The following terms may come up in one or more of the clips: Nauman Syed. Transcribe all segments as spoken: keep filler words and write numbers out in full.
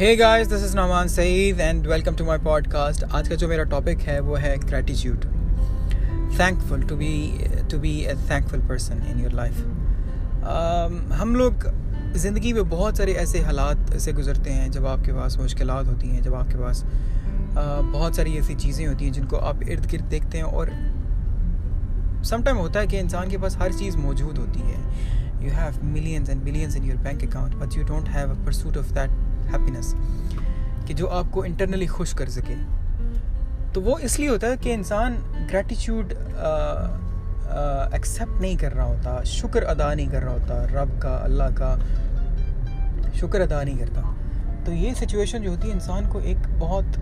Hey guys, this is Nauman Saeed and welcome to my podcast. आज का जो मेरा टॉपिक है वो है gratitude, thankful to be to be a thankful person in your life. हम लोग ज़िंदगी में बहुत सारे ऐसे हालात से गुजरते हैं जब आपके पास मुश्किलात होती हैं, जब आपके पास uh, बहुत सारी ऐसी चीज़ें होती हैं जिनको आप इर्द गिर्द देखते हैं। और समटाइम होता है कि इंसान के पास हर चीज़ मौजूद होती है, you have millions and billions in your bank account but you don't have a pursuit of that happiness कि जो आपको इंटरनली खुश कर सके। तो वो इसलिए होता है कि इंसान ग्रैटिट्यूड एक्सेप्ट नहीं कर रहा होता, शुक्र अदा नहीं कर रहा होता, रब का, अल्लाह का शुक्र अदा नहीं करता। तो ये सिचुएशन जो होती है इंसान को एक बहुत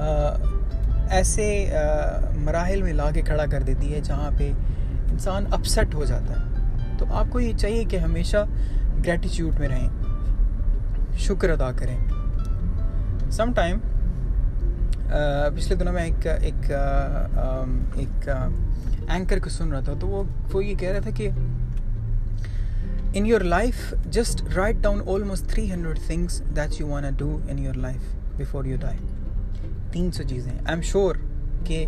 आ, ऐसे आ, मराहिल में ला के खड़ा कर देती है जहाँ पे इंसान अपसेट हो जाता है। तो आपको ये चाहिए कि हमेशा ग्रैटिट्यूड में रहें, शुक्र अदा करें। समटाइम पिछले दिनों में एक एक एक एंकर को सुन रहा था, तो वो वो ये कह रहा था कि in your life just write down almost three hundred things that you want to do in your life before you die. तीन सौ चीज़ें। आई एम श्योर कि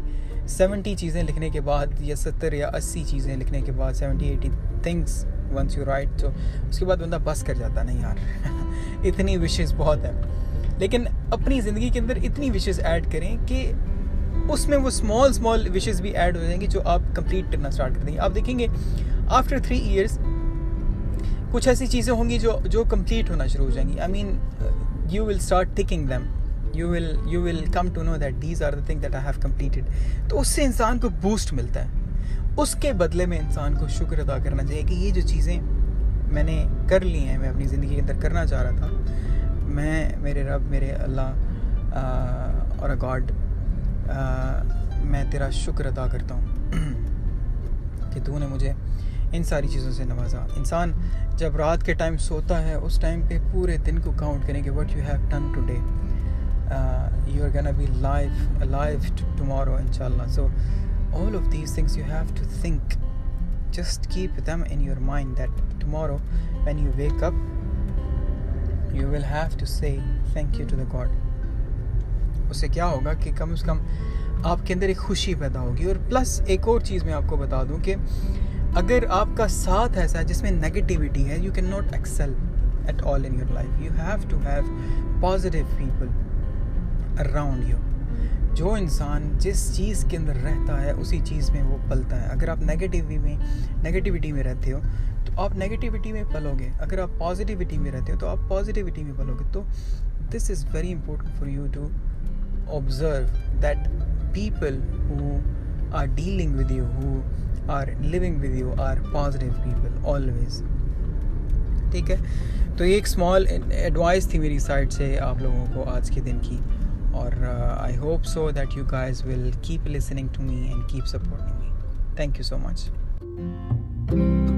सेवेंटी चीज़ें लिखने के बाद या सत्तर या अस्सी चीज़ें लिखने के बाद seventy eighty things once you write, तो उसके बाद बंदा बस कर जाता, नहीं यार इतनी विशेज़ बहुत है। लेकिन अपनी ज़िंदगी के अंदर इतनी विशेज़ ऐड करें कि उसमें वो स्मॉल स्मॉल विशेज़ भी ऐड हो जाएंगी जो आप कंप्लीट करना स्टार्ट कर देंगे। आप देखेंगे आफ्टर थ्री इयर्स कुछ ऐसी चीज़ें होंगी जो जो कंप्लीट होना शुरू हो जाएंगी। I mean you will start ticking them, you will you will come to know that these are the thing that I have completed. तो उससे इंसान को बूस्ट मिलता है। उसके बदले में इंसान को शुक्र अदा करना चाहिए कि ये जो चीज़ें मैंने कर ली हैं, मैं अपनी ज़िंदगी के अंदर करना चाह रहा था, मैं मेरे रब, मेरे अल्लाह और गॉड, मैं तेरा शुक्र अदा करता हूँ कि तूने मुझे इन सारी चीज़ों से नवाजा। इंसान जब रात के टाइम सोता है उस टाइम पे पूरे दिन को काउंट करें कि what you have done today, you are gonna be live alive tomorrow इंशाल्लाह। So all of these things you have to think, just keep them in your mind that tomorrow when you wake up you will have to say thank you to the God। उससे क्या होगा कि कम से कम आपके अंदर एक खुशी पैदा होगी। और प्लस एक और चीज़ मैं आपको बता दूं कि अगर आपका साथ ऐसा है जिसमें नेगेटिविटी है, you cannot excel at all in your life, you have to have positive people around you। जो इंसान जिस चीज़ के अंदर रहता है उसी चीज़ में वो पलता है। अगर आप नेगेटिविटी में नेगेटिविटी में रहते हो तो आप नेगेटिविटी में पलोगे, अगर आप पॉजिटिविटी में रहते हो तो आप पॉजिटिविटी में पलोगे। तो this is very important for you to observe that people who are dealing with you, who are living with you, are positive people always. ठीक है, तो ये एक स्मॉल एडवाइस थी मेरी साइड से आप लोगों को आज के दिन की। और I hope so that you guys will keep listening to me and keep supporting me. Thank you so much.